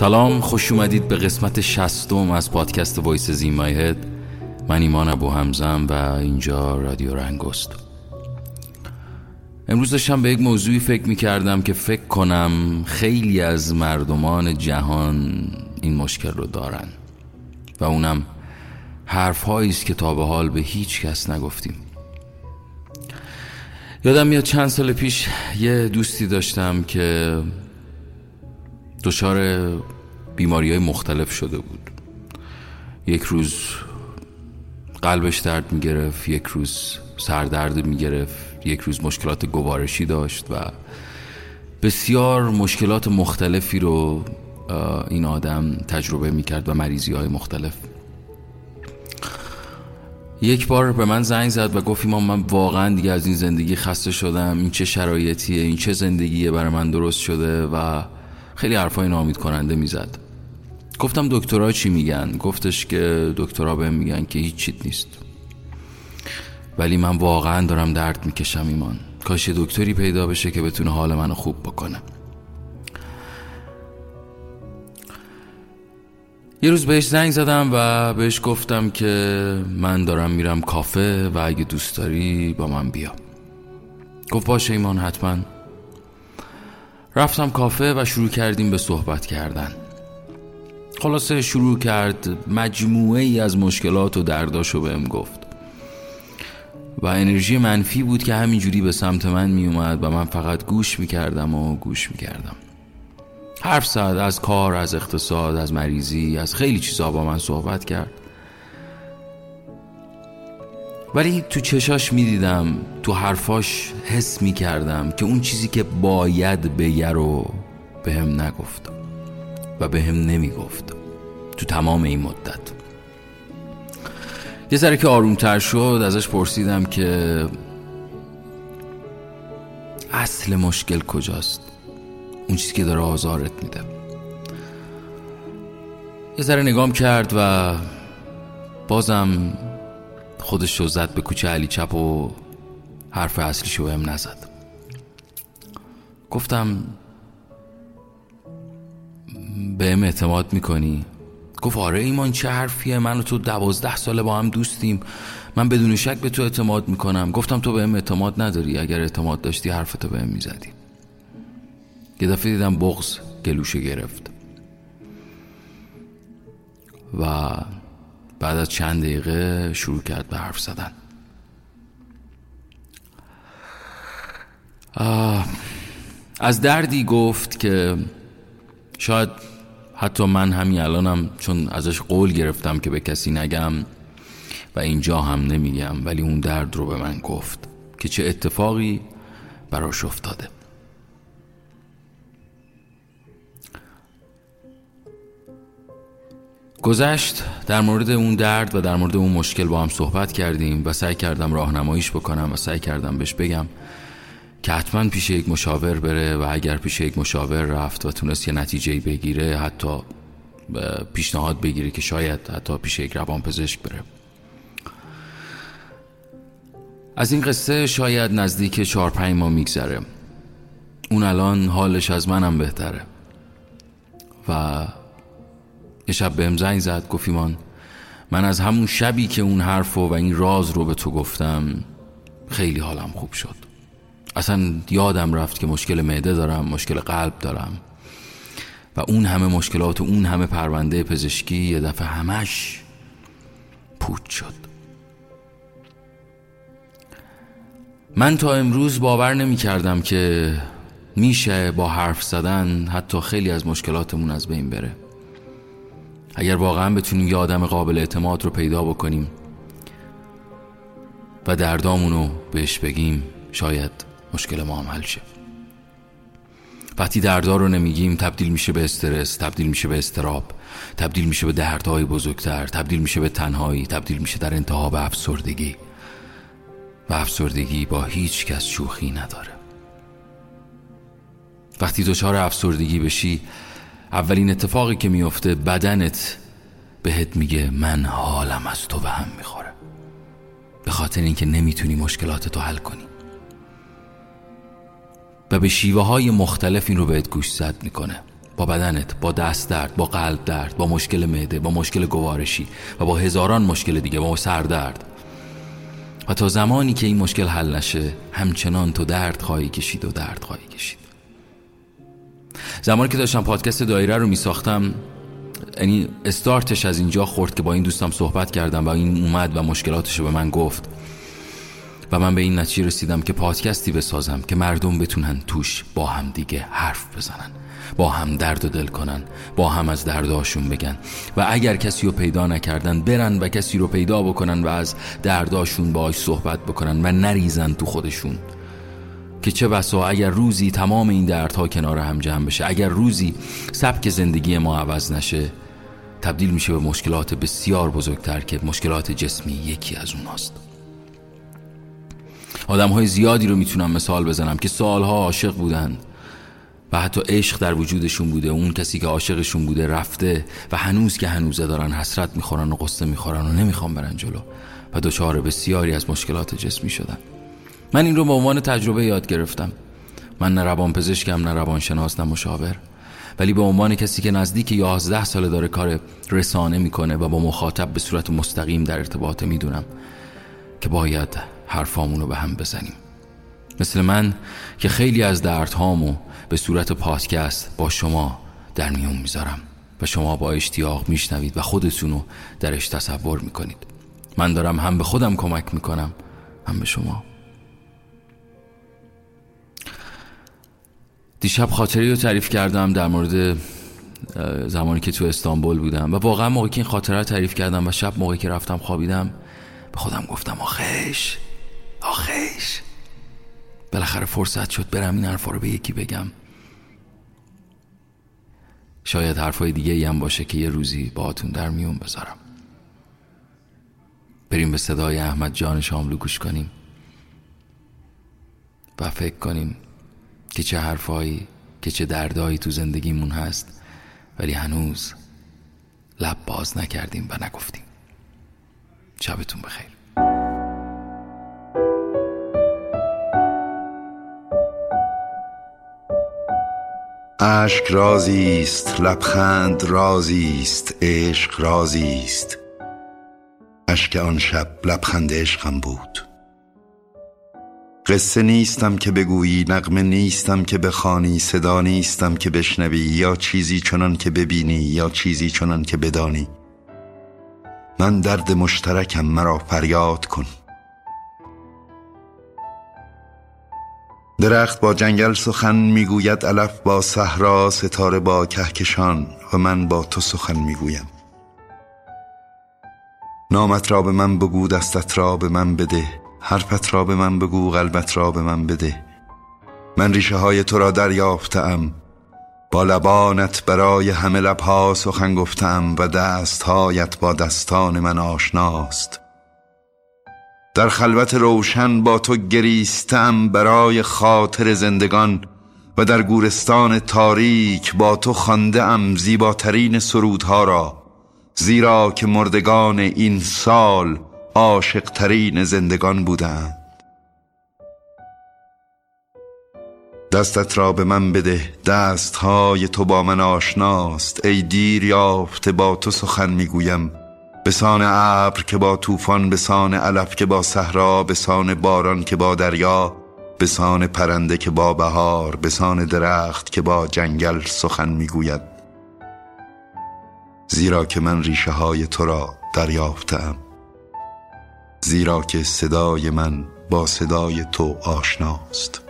سلام، خوش اومدید به قسمت 60 از پادکست Voices in My Head. من ایمان ابوحمزه‌ام و اینجا رادیو رنگست. امروز داشتم به یک موضوعی فکر می‌کردم که فکر کنم خیلی از مردمان جهان این مشکل رو دارن و اونم حرف‌هایی است که تا به حال به هیچ کس نگفتیم. یادم میاد چند سال پیش یه دوستی داشتم که دچار بیماری‌های مختلف شده بود. یک روز قلبش درد می‌گرفت، یک روز سردرد می‌گرفت، یک روز مشکلات گوارشی داشت و بسیار مشکلات مختلفی رو این آدم تجربه می‌کرد و مریضی‌های مختلف. یک بار به من زنگ زد و گفت ایمان، من واقعا دیگه از این زندگی خسته شدم، این چه شرایطیه، این چه زندگیه برای من درست شده، و خیلی حرفای نامید کننده میزد. گفتم دکترها چی میگن؟ گفتش که دکترها بهم میگن که هیچ چیت نیست، ولی من واقعا دارم درد میکشم ایمان، کاش یه دکتری پیدا بشه که بتونه حال منو خوب بکنه. یه روز بهش زنگ زدم و بهش گفتم که من دارم میرم کافه و اگه دوست داری با من بیا. گفت باشه ایمان، حتما. رفتم کافه و شروع کردیم به صحبت کردن. خلاصه شروع کرد مجموعه ای از مشکلات و درداشو بهم گفت و انرژی منفی بود که همینجوری به سمت من میومد و من فقط گوش میکردم. حرف زد از کار، از اقتصاد، از مریضی، از خیلی چیزا با من صحبت کرد، ولی تو چشاش میدیدم، تو حرفاش حس میکردم که اون چیزی که باید بگه رو به هم نگفت و به هم نمیگفت. تو تمام این مدت یه ذره که آرومتر شد ازش پرسیدم که اصل مشکل کجاست، اون چیزی که داره آزارت میده. یه ذره نگام کرد و بازم خودش رو زد به کوچه علی چپ و حرف اصلیش رو بهم نزد. گفتم بهم اعتماد میکنی؟ گفت آره ایمان، چه حرفیه، من و تو 12 ساله با هم دوستیم، من بدون شک به تو اعتماد میکنم. گفتم تو بهم اعتماد نداری، اگر اعتماد داشتی حرفتو بهم میزدی. یه دفعه دیدم بغض گلوشو گرفت و بعد از چند دقیقه شروع کرد به حرف زدن. از دردی گفت که شاید حتی من همین الانم، چون ازش قول گرفتم که به کسی نگم و اینجا هم نمیگم، ولی اون درد رو به من گفت که چه اتفاقی براش افتاده. گذشت، در مورد اون درد و در مورد اون مشکل با هم صحبت کردیم و سعی کردم راهنماییش بکنم و سعی کردم بهش بگم که حتما پیش یک مشاور بره و اگر پیش یک مشاور رفت و تونست یه نتیجه‌ای بگیره، حتی پیشنهاد بگیره که شاید حتی پیش یک روانپزشک بره. از این قصه شاید نزدیک 4-5 ماه میگذره. اون الان حالش از منم بهتره و یه شب بهم زنگ زد. گفت ایمان، من از همون شبی که اون حرف و این راز رو به تو گفتم خیلی حالم خوب شد، اصلا یادم رفت که مشکل معده دارم، مشکل قلب دارم و اون همه مشکلات و اون همه پرونده پزشکی یه دفعه همش پوچ شد. من تا امروز باور نمی کردم که میشه با حرف زدن حتی خیلی از مشکلاتمون از بین بره، اگر واقعا بتونیم یه آدم قابل اعتماد رو پیدا بکنیم و دردامونو بهش بگیم، شاید مشکل ما هم حل شه. وقتی دردا رو نمیگیم تبدیل میشه به استرس، تبدیل میشه به اضطراب، تبدیل میشه به دردهای بزرگتر، تبدیل میشه به تنهایی، تبدیل میشه در انتها به افسردگی. و افسردگی با هیچ کس شوخی نداره. وقتی دچار افسردگی بشی، اولین اتفاقی که میفته بدنت بهت میگه من حالم از تو به هم میخوره، به خاطر اینکه نمیتونی مشکلاتتو حل کنی و به شیوه های مختلف این رو بهت گوشزد میکنه. با بدنت، با دست درد، با قلب درد، با مشکل معده، با مشکل گوارشی و با هزاران مشکل دیگه، با سر درد. و تا زمانی که این مشکل حل نشه همچنان تو درد خواهی کشید و درد خواهی کشید. زمانی که داشتم پادکست دایره رو می ساختم، یعنی استارتش از اینجا خورد که با این دوستم صحبت کردم و این اومد و مشکلاتش رو به من گفت و من به این نتیجه رسیدم که پادکستی بسازم که مردم بتونن توش با هم دیگه حرف بزنن، با هم درد و دل کنن، با هم از درداشون بگن و اگر کسی رو پیدا نکردن برن و کسی رو پیدا بکنن و از درداشون باهاش صحبت بکنن و نریزن تو خودشون. که چه بسا اگر روزی تمام این دردها کنار هم جمع بشه، اگر روزی سبک زندگی ما عوض نشه، تبدیل میشه به مشکلات بسیار بزرگتر که مشکلات جسمی یکی از اوناست. آدم‌های زیادی رو میتونم مثال بزنم که سالها عاشق بودن و حتی عشق در وجودشون بوده، اون کسی که عاشقشون بوده رفته و هنوز که هنوزه دارن حسرت میخورن و قصه میخورن و نمیخوان برن جلو و دچار بسیاری از مشکلات جسمی شدن. من این رو به عنوان تجربه یاد گرفتم. من نه روانپزشکم، نه روانشناس، نه مشاور، ولی به عنوان کسی که نزدیک 11 ساله داره کار رسانه میکنه و با مخاطب به صورت مستقیم در ارتباطه، میدونم که باید حرفامونو به هم بزنیم. مثل من که خیلی از دردهامو به صورت پادکست با شما در میون میذارم و شما با اشتیاق میشنوید و خودتونو درش تصور میکنید. من دارم هم به خودم کمک میکنم هم به شما. دیشب خاطره‌ای رو تعریف کردم در مورد زمانی که تو استانبول بودم و واقعا موقعی که این خاطره رو تعریف کردم و شب موقعی که رفتم خوابیدم به خودم گفتم آخیش بالاخره فرصت شد برم این حرفا رو به یکی بگم. شاید حرفای دیگه‌ای هم باشه که یه روزی باهاتون در میون بذارم. بریم به صدای احمد جان شاملو گوش کنیم و فکر کنیم که چه حرفایی، که چه دردایی تو زندگیمون هست ولی هنوز لب باز نکردیم و نگفتیم. شبتون بخیر. عشق رازی است، لبخند رازی است، عشق رازی است. اشک آن شب لبخند عشقم بود. قصه نیستم که بگویی، نغمه نیستم که بخوانی، صدا نیستم که بشنوی، یا چیزی چنان که ببینی یا چیزی چنان که بدانی. من درد مشترکم، مرا فریاد کن. درخت با جنگل سخن میگوید، علف با صحرا، ستاره با کهکشان و من با تو سخن میگویم. نامت را به من بگو، دستت را به من بده، حرفت را به من بگو، قلبت را به من بده. من ریشه های تو را دریافتم، با لبانت برای همه لبها سخن گفتم و دستهایت با دستان من آشناست. در خلوت روشن با تو گریستم برای خاطر زندگان و در گورستان تاریک با تو خانده ام زیباترین سرودها را، زیرا که مردگان این سال عاشقترین زندگان بودند. دستت را به من بده، دستهای تو با من آشناست. ای دیر یافته با تو سخن میگویم، بسان ابر که با طوفان، بسان علف که با صحرا، بسان باران که با دریا، بسان پرنده که با بهار، بسان درخت که با جنگل سخن میگوید، زیرا که من ریشه های تو را دریافتم، زیرا که صدای من با صدای تو آشناست.